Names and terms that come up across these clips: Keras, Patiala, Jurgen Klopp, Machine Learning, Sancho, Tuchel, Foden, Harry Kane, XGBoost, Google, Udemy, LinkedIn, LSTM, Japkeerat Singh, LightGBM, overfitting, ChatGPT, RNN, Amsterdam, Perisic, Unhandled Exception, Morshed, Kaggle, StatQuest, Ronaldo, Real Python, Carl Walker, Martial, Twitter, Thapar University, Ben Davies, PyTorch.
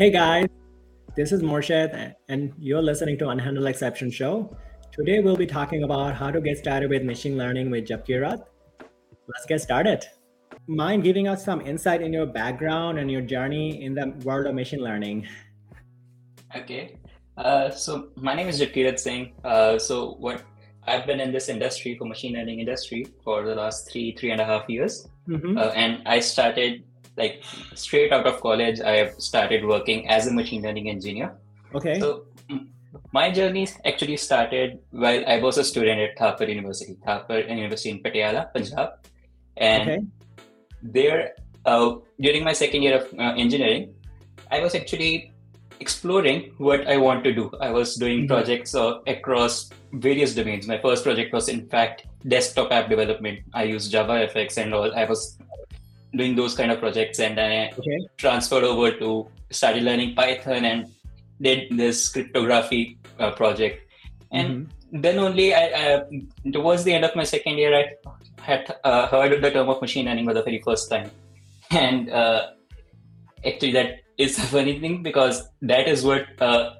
Hey guys, this is Morshed and you're listening to Unhandled Exception show. Today we'll be talking about how to get started with machine learning with Japkeerat. Let's get started. Mind giving us some insight in your background and your journey in the world of machine learning? Okay, so my name is Japkeerat Singh. I've been in this industry for machine learning industry for the last three and a half years. Mm-hmm. And I started straight out of college, I started working as a machine learning engineer. Okay. So my journey actually started while I was a student at Thapar University in Patiala, Punjab. And there, during my second year of engineering, I was actually exploring what I want to do. I was doing projects across various domains. My first project was, in fact, desktop app development. I used JavaFX and all. I was doing those kind of projects, and I transferred over to started learning Python and did this cryptography project. And then only I, towards the end of my second year, I had heard of the term of machine learning for the very first time. And actually that is a funny thing because that is what I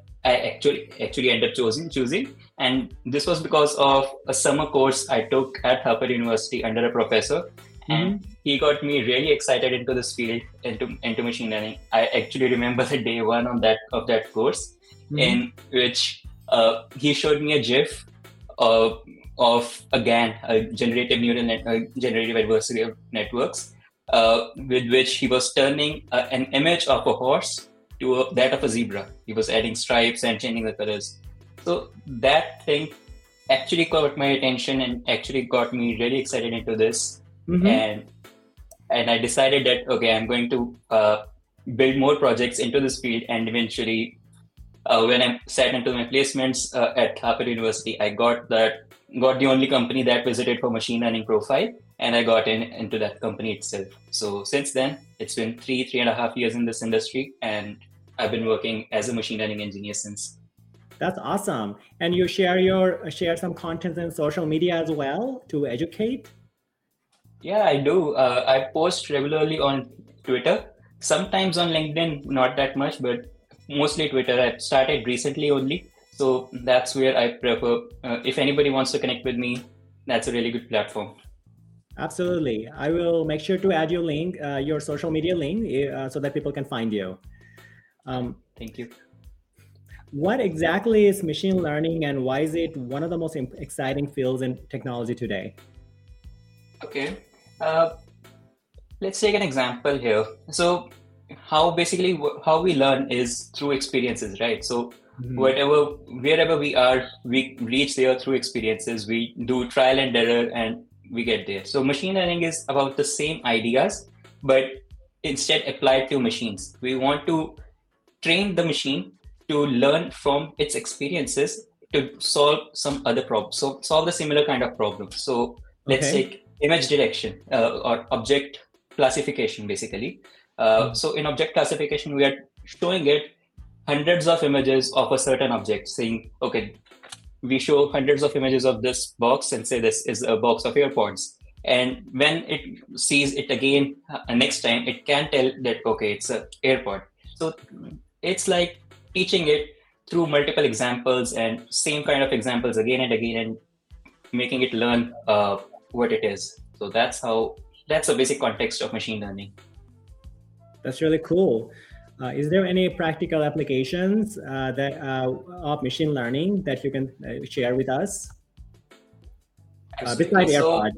actually ended up choosing. And this was because of a summer course I took at Thapar University under a professor. And he got me really excited into this field, into machine learning. I actually remember the day one of that course, in which he showed me a GIF of again a generative adversarial networks, with which he was turning an image of a horse to that of a zebra. He was adding stripes and changing the colors. So that thing actually caught my attention and actually got me really excited into this. Mm-hmm. And I decided that, I'm going to build more projects into this field. And eventually, when I sat into my placements at Thapar University, I got the only company that visited for machine learning profile. And I got into that company itself. So since then, it's been three and a half years in this industry. And I've been working as a machine learning engineer since. That's awesome. And you share some content in social media as well to educate? Yeah, I do. I post regularly on Twitter, sometimes on LinkedIn, not that much, but mostly Twitter. I started recently only. So that's where I prefer. If anybody wants to connect with me, that's a really good platform. Absolutely. I will make sure to add your link, your social media link, so that people can find you. Thank you. What exactly is machine learning and why is it one of the most exciting fields in technology today? Okay. Let's take an example here. So how we learn is through experiences, right? So wherever we are, we reach there through experiences. We do trial and error and we get there. So machine learning is about the same ideas, but instead applied to machines. We want to train the machine to learn from its experiences to solve some other problem. So solve the similar kind of problem. So let's take image detection or object classification, basically. So in object classification, we are showing it hundreds of images of a certain object, saying, we show hundreds of images of this box and say this is a box of AirPods. And when it sees it again next time, it can tell that, it's an AirPod. So it's like teaching it through multiple examples and same kind of examples again and again and making it learn what it is. So that's the basic context of machine learning. That's really cool. Is there any practical applications of machine learning that you can share with us? Besides AirPod.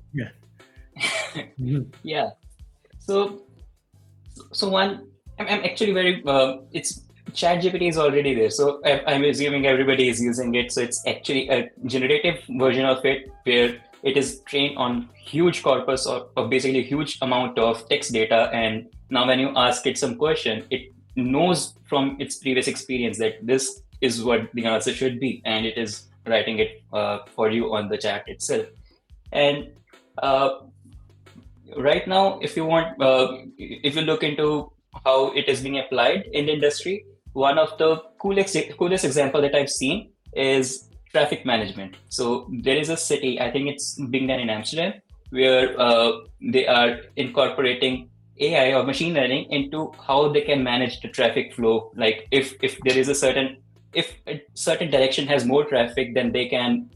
Yeah. So one, I'm actually very, it's ChatGPT is already there. So I'm assuming everybody is using it. So it's actually a generative version of it where it is trained on huge corpus or basically huge amount of text data. And now when you ask it some question, it knows from its previous experience that this is what the answer should be. And it is writing it for you on the chat itself. And right now, if you look into how it is being applied in the industry, one of the coolest example that I've seen is traffic management. So there is a city, I think it's being done in Amsterdam, where they are incorporating AI or machine learning into how they can manage the traffic flow. Like if there is a certain direction has more traffic, then they can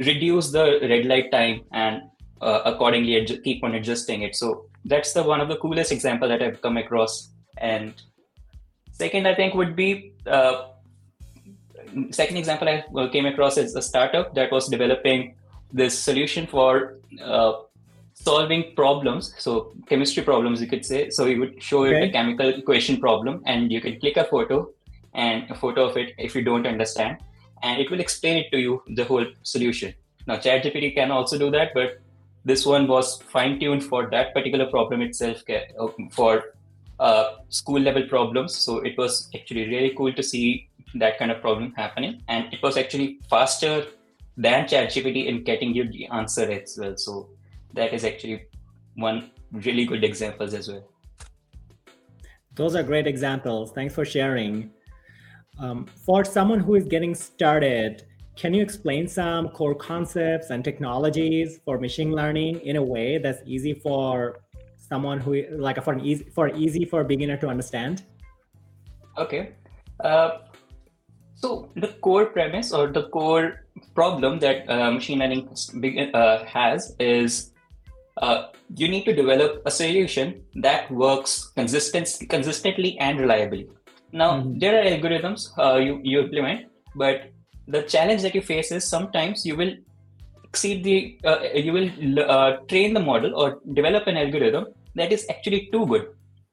reduce the red light time and accordingly keep on adjusting it. So that's the one of the coolest example that I've come across. And second, I think would be second example I came across is a startup that was developing this solution for solving problems. So chemistry problems, you could say. So you would show it a chemical equation problem, and you can click a photo of it if you don't understand, and it will explain it to you, the whole solution. Now, ChatGPT can also do that, but this one was fine-tuned for that particular problem itself for school-level problems. So it was actually really cool to see that kind of problem happening, and it was actually faster than ChatGPT in getting you the answer as well. So that is actually one really good example as well. Those are great examples. Thanks for sharing. For someone who is getting started, can you explain some core concepts and technologies for machine learning in a way that's easy for someone who, like, for a beginner to understand? Okay. So the core premise or the core problem that machine learning has is you need to develop a solution that works consistently and reliably. Now, there are algorithms you implement, but the challenge that you face is sometimes you will exceed train the model or develop an algorithm that is actually too good,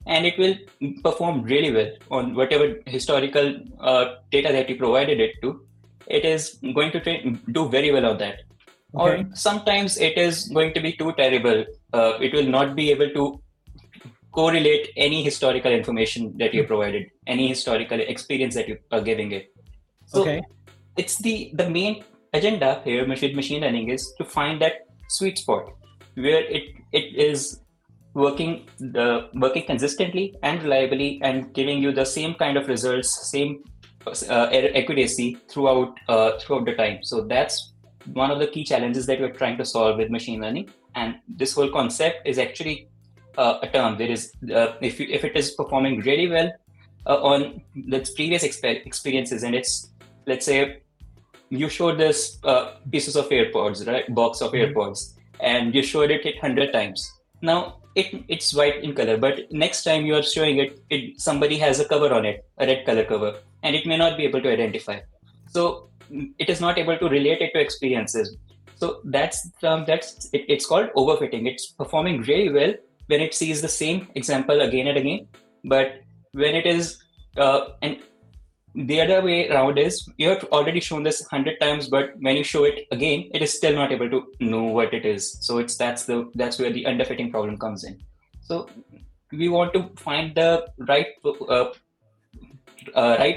and it will perform really well on whatever historical data that you provided it to. It is going to do very well on that. Okay. Or sometimes it is going to be too terrible. It will not be able to correlate any historical information that you provided, any historical experience that you are giving it. So it's the main agenda here with machine learning is to find that sweet spot where it is working consistently and reliably and giving you the same kind of results, same accuracy throughout the time. So that's one of the key challenges that we're trying to solve with machine learning. And this whole concept is actually a term. There is if it is performing really well on its previous experiences, and it's, let's say you showed this pieces of AirPods, right? Box of AirPods, and you showed it 100 times. Now it's white in color, but next time you are showing it, somebody has a cover on it, a red color cover, and it may not be able to identify. So it is not able to relate it to experiences. So it's called overfitting. It's performing really well when it sees the same example again and again, but when it is and the other way around is you have already shown this 100 times, but when you show it again, it is still not able to know what it is. So that's where the underfitting problem comes in. So we want to find the right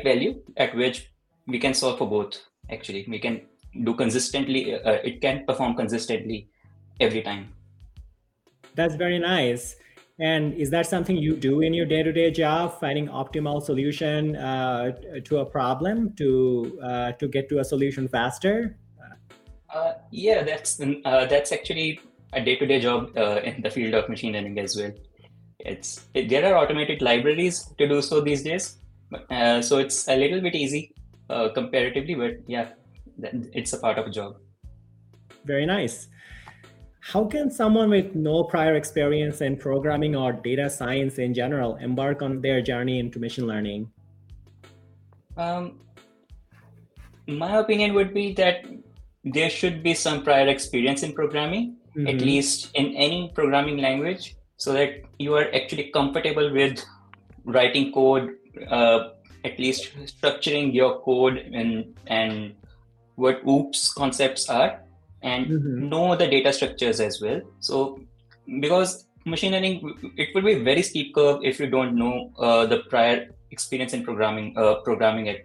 value at which we can solve for both. Actually, we can do consistently. It can perform consistently every time. That's very nice. And is that something you do in your day-to-day job, finding optimal solution to a problem to get to a solution faster? Yeah, that's actually a day-to-day job in the field of machine learning as well. There are automated libraries to do so these days, so it's a little bit easy comparatively. But yeah, it's a part of a job. Very nice. How can someone with no prior experience in programming or data science in general embark on their journey into machine learning? My opinion would be that there should be some prior experience in programming, at least in any programming language, so that you are actually comfortable with writing code, at least structuring your code and what OOPs concepts are. And know the data structures as well. So, because machine learning, it would be a very steep curve if you don't know the prior experience in programming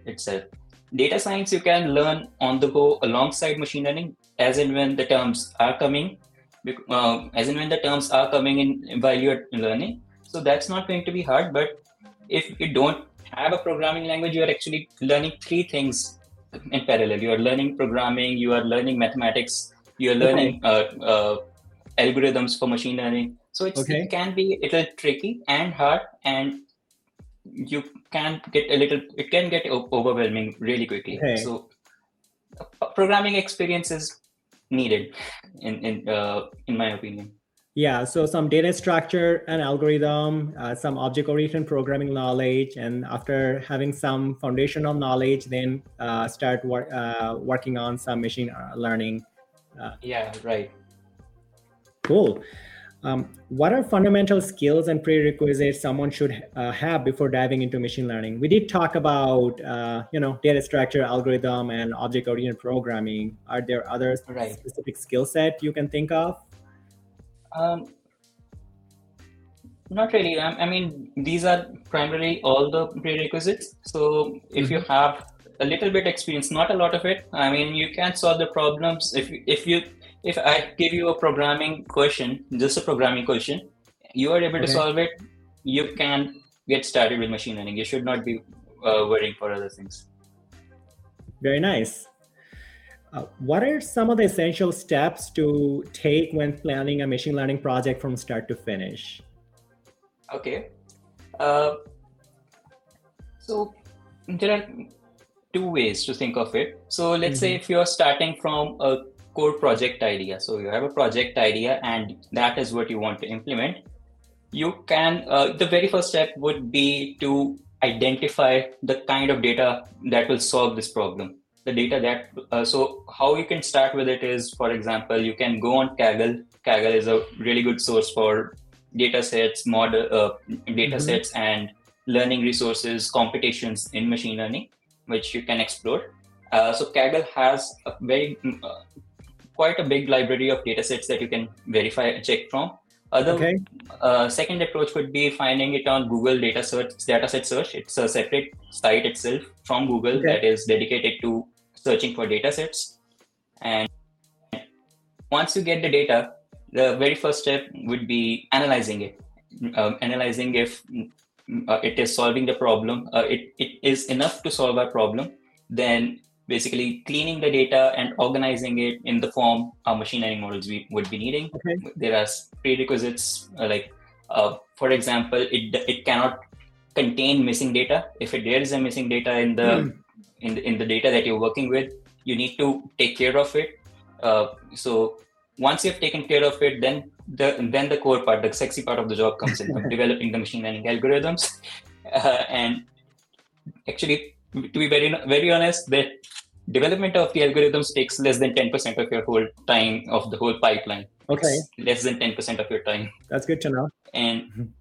itself. Data science, you can learn on the go alongside machine learning as and when the terms are coming, in while you're learning. So that's not going to be hard, but if you don't have a programming language, you are actually learning three things in parallel. You are learning programming, you are learning mathematics, you are learning algorithms for machine learning. So it's, it can be a little tricky and hard, and you can get a little, it can get overwhelming really quickly. So programming experience is needed in my opinion. Yeah, so some data structure and algorithm, some object-oriented programming knowledge, and after having some foundational knowledge, then start working on some machine learning. Yeah, right. Cool. What are fundamental skills and prerequisites someone should have before diving into machine learning? We did talk about, data structure, algorithm, and object-oriented programming. Are there other specific skill set you can think of? Not really. I mean, these are primarily all the prerequisites. So if you have a little bit experience, not a lot of it, I mean, you can solve the problems. If I give you a programming question, just a programming question, you are able to solve it, you can get started with machine learning. You should not be worrying for other things. Very nice. What are some of the essential steps to take when planning a machine learning project from start to finish? Okay. So there are two ways to think of it. So let's say if you're starting from a core project idea. So you have a project idea and that is what you want to implement. You can, the very first step would be to identify the kind of data that will solve this problem. The data that, so how you can start with it is, for example, you can go on Kaggle. Kaggle is a really good source for data sets, model data sets and learning resources, computations in machine learning, which you can explore. So Kaggle has a very, quite a big library of data sets that you can verify and check from. Other second approach would be finding it on Google dataset search. It's a separate site itself from Google that is dedicated to searching for data sets. And once you get the data, the very first step would be analyzing it, analyzing if it is solving the problem, it is enough to solve our problem, then basically cleaning the data and organizing it in the form our machine learning models we would be needing. There are prerequisites like, for example, it cannot contain missing data. If there is a missing data in the data that you're working with, you need to take care of it. So once you've taken care of it, then the core part, the sexy part of the job comes in, from developing the machine learning algorithms. And actually, to be very, very honest, the development of the algorithms takes less than 10% of your whole time of the whole pipeline. It's less than 10% of your time. That's good to know. And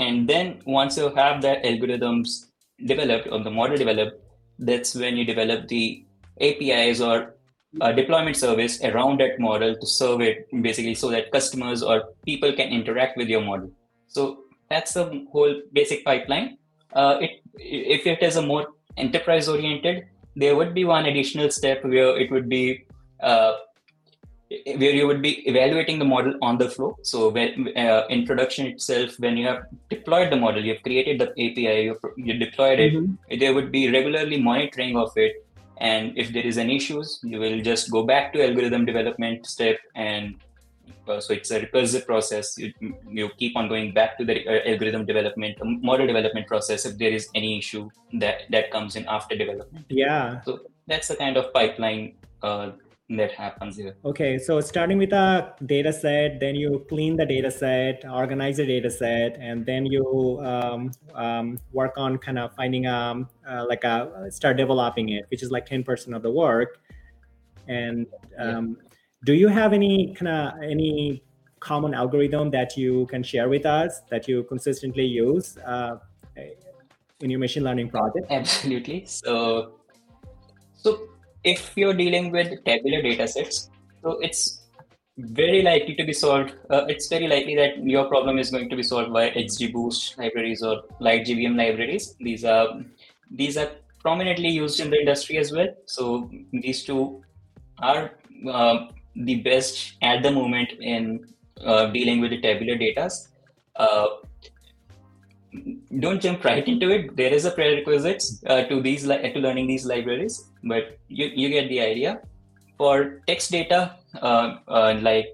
and then once you have the algorithms developed or the model developed, that's when you develop the APIs or a deployment service around that model to serve it basically so that customers or people can interact with your model. So that's the whole basic pipeline. If it is a more enterprise oriented, there would be one additional step where it would be where you would be evaluating the model on the flow. So when, in production itself, when you have deployed the model, you have created the API, you deployed it, there would be regularly monitoring of it. And if there is any issues, you will just go back to algorithm development step. And so it's a recursive process. You keep on going back to the algorithm development, model development process if there is any issue that comes in after development. Yeah. So that's the kind of pipeline that happens here. Okay. So starting with a data set, then you clean the data set, organize the data set, and then you work on kind of finding start developing it, which is like 10% of the work. And do you have any common algorithm that you can share with us that you consistently use in your machine learning project? Absolutely. So if you're dealing with tabular data sets, so it's very likely to be solved. It's very likely that your problem is going to be solved by XGBoost libraries or LightGBM libraries. These are prominently used in the industry as well. So these two are the best at the moment in dealing with the tabular data. Don't jump right into it. There is a prerequisites to learning these libraries, but you get the idea. For text data, like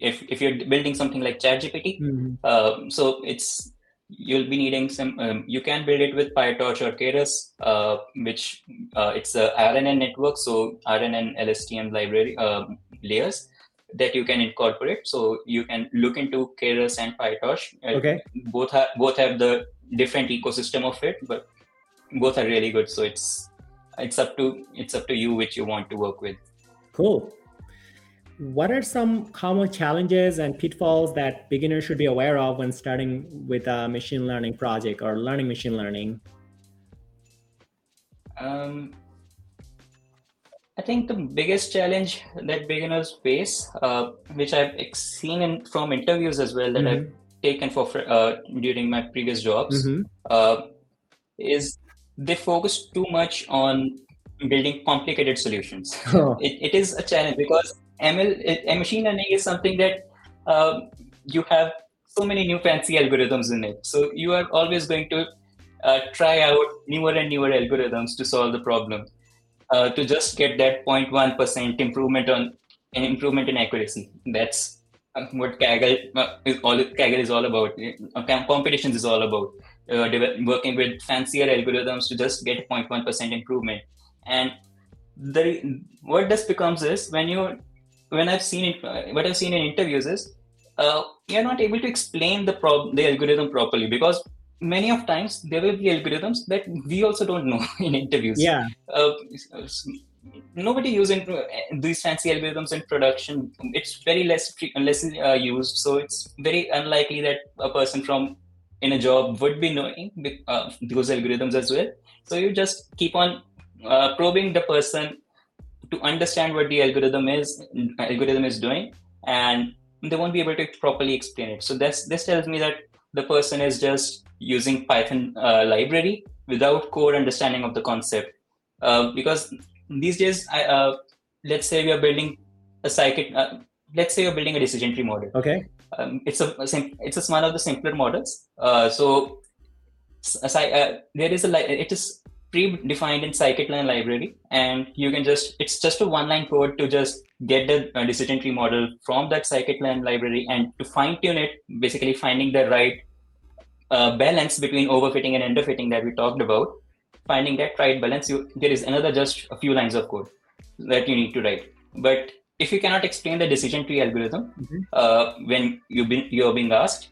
if you're building something like ChatGPT, so it's you'll be needing some. You can build it with PyTorch or Keras, which it's a RNN network, so RNN LSTM library layers that you can incorporate. So you can look into Keras and PyTorch. Okay. Both have the different ecosystem of it, but both are really good. So it's up to you which you want to work with. Cool. What are some common challenges and pitfalls that beginners should be aware of when starting with a machine learning project or learning machine learning? I think the biggest challenge that beginners face, which I've seen from interviews as well that I've taken during my previous jobs, is they focus too much on building complicated solutions. Oh. It is a challenge because machine learning is something that you have so many new fancy algorithms in it. So you are always going to try out newer and newer algorithms to solve the problem, to just get that 0.1% improvement in accuracy. That's what Kaggle is all about. Competitions is all about working with fancier algorithms to just get 0.1% improvement. And what this becomes is what I've seen in interviews is you're not able to explain the algorithm properly, because many of times there will be algorithms that we also don't know in interviews. Yeah. Nobody uses these fancy algorithms in production. It's very less used, so it's very unlikely that a person in a job would be knowing those algorithms as well. So you just keep on probing the person to understand what the algorithm is doing, and they won't be able to properly explain it. So this tells me that the person is just using Python library without core understanding of the concept. Because these days, let's say we are building a decision tree model. Okay. It's one of the simpler models. It is predefined in Scikit-learn library, and you can it's just a one-line code to just get the decision tree model from that Scikit-learn library and to fine-tune it, basically finding the right balance between overfitting and underfitting that we talked about. Finding that right balance, there is another just a few lines of code that you need to write. But if you cannot explain the decision tree algorithm when you're being asked,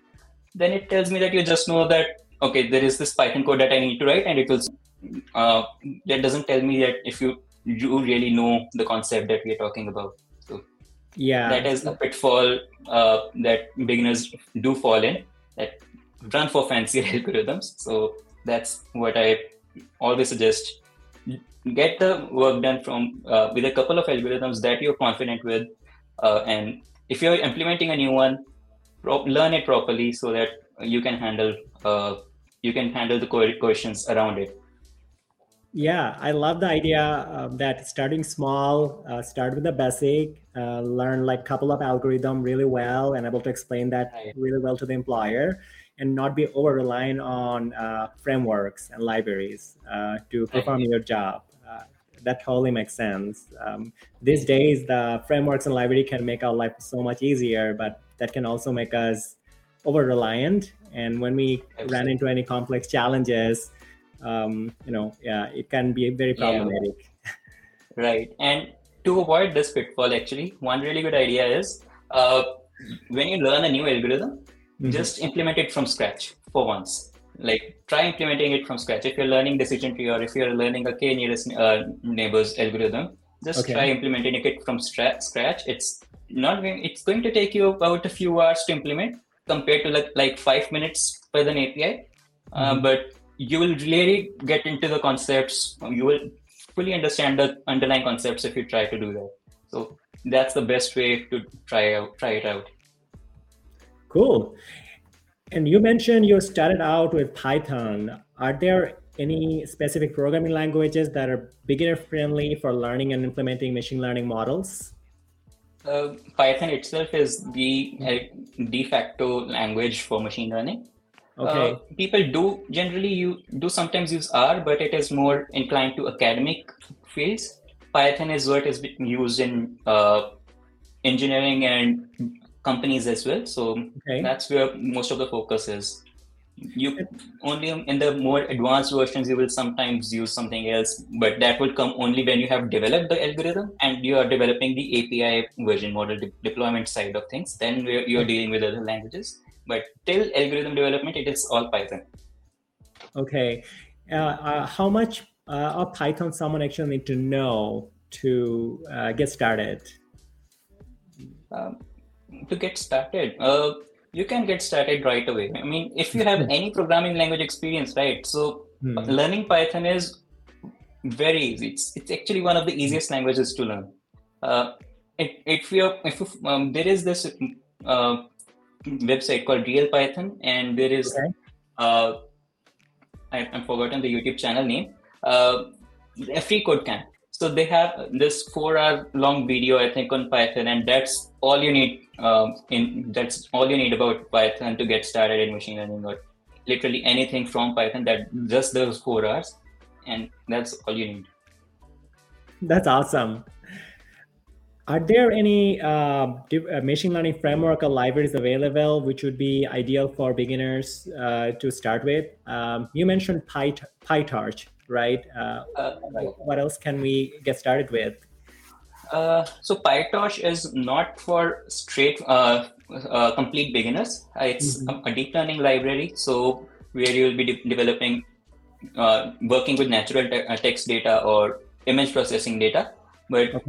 then it tells me that you just know that, okay, there is this Python code that I need to write, and it will. That doesn't tell me that if you really know the concept that we are talking about. So yeah, that is a pitfall that beginners do fall in, that run for fancier algorithms. So that's what I always suggest. Get the work done with a couple of algorithms that you're confident with, and if you're implementing a new one, learn it properly so that you can handle the questions around it. Yeah, I love the idea that starting small, start with the basic, learn like couple of algorithm really well and able to explain that really well to the employer, and not be over-reliant on frameworks and libraries to perform your job. That totally makes sense. These days, the frameworks and library can make our life so much easier, but that can also make us over-reliant. And when we run into any complex challenges, it can be very problematic. Yeah. Right. And to avoid this pitfall, actually, one really good idea is when you learn a new algorithm, just implement it from scratch for once. Like, try implementing it from scratch. If you're learning decision tree, or if you're learning a k-nearest neighbors algorithm, just try implementing it from scratch. It's going to take you about a few hours to implement compared to like 5 minutes with an API. But you will really get into the concepts. You will fully understand the underlying concepts if you try to do that. So that's the best way to try it out. Cool. And you mentioned you started out with Python. Are there any specific programming languages that are beginner friendly for learning and implementing machine learning models? Python itself is the de facto language for machine learning. Okay. People do sometimes use R, but it is more inclined to academic fields. Python is what is used in engineering and companies as well. So that's where most of the focus is. You only in the more advanced versions, you will sometimes use something else, but that will come only when you have developed the algorithm and you are developing the API version model deployment side of things. Then you're dealing with other languages, but till algorithm development, it is all Python. Okay. How much of Python someone actually need to know to get started? To get started? You can get started right away. I mean, if you have any programming language experience, right? So learning Python is very easy. It's actually one of the easiest languages to learn. There is this website called Real Python, and there is I've forgotten the YouTube channel name, a FreeCodeCamp. So they have this 4-hour long video, I think, on Python, and that's all you need. That's all you need about Python to get started in machine learning, or literally anything from Python. That just those 4 hours, and that's all you need. That's awesome. Are there any machine learning framework or libraries available which would be ideal for beginners to start with? You mentioned PyTorch, right? What else can we get started with? So PyTorch is not for complete beginners. It's a deep learning library. So where you will be developing, working with natural text data or image processing data. But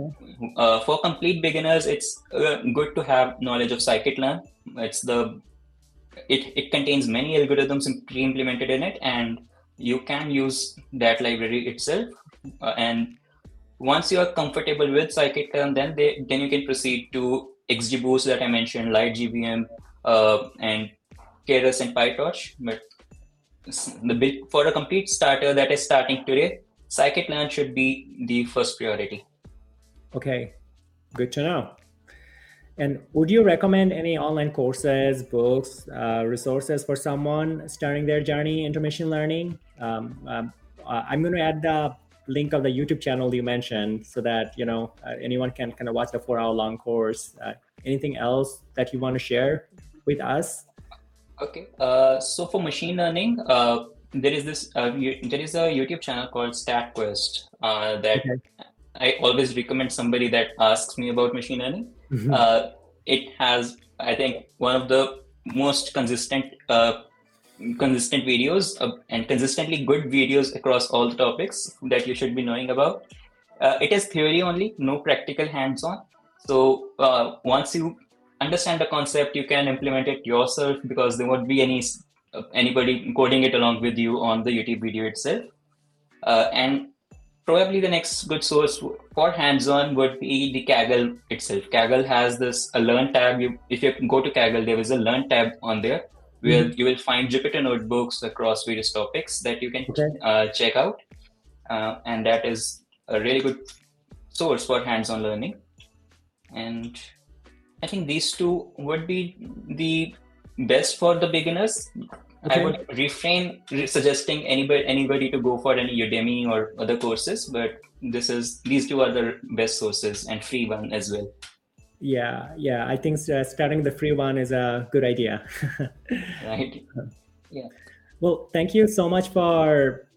for complete beginners, it's good to have knowledge of Scikit-learn. It contains many algorithms pre-implemented in it, and you can use that library itself. And once you are comfortable with Scikit-learn, then you can proceed to XGBoost that I mentioned, LightGBM, and Keras and PyTorch. But for a complete starter that is starting today, Scikit-learn should be the first priority. Okay, good to know. And would you recommend any online courses, books, resources for someone starting their journey into machine learning? I'm going to add the link of the YouTube channel you mentioned so that, anyone can kind of watch the 4-hour long course. Anything else that you want to share with us? Okay. So for machine learning, there is a YouTube channel called StatQuest that I always recommend somebody that asks me about machine learning. It has, I think, one of the most consistent videos and consistently good videos across all the topics that you should be knowing about. It is theory only, no practical hands-on. So once you understand the concept, you can implement it yourself, because there won't be anybody coding it along with you on the YouTube video itself. And probably the next good source for hands-on would be the Kaggle itself. Kaggle has a Learn tab. If you go to Kaggle, there is a Learn tab on there where you will find Jupyter notebooks across various topics that you can check out. And that is a really good source for hands-on learning. And I think these two would be the best for the beginners. Okay. I would refrain suggesting anybody to go for any Udemy or other courses, but these two are the best sources, and free one as well. Yeah. I think starting the free one is a good idea. Right. Yeah. Well, thank you so much for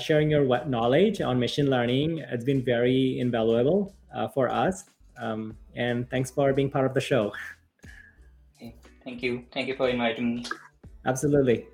sharing your knowledge on machine learning. It's been very invaluable for us. And thanks for being part of the show. Okay. Thank you. Thank you for inviting me. Absolutely.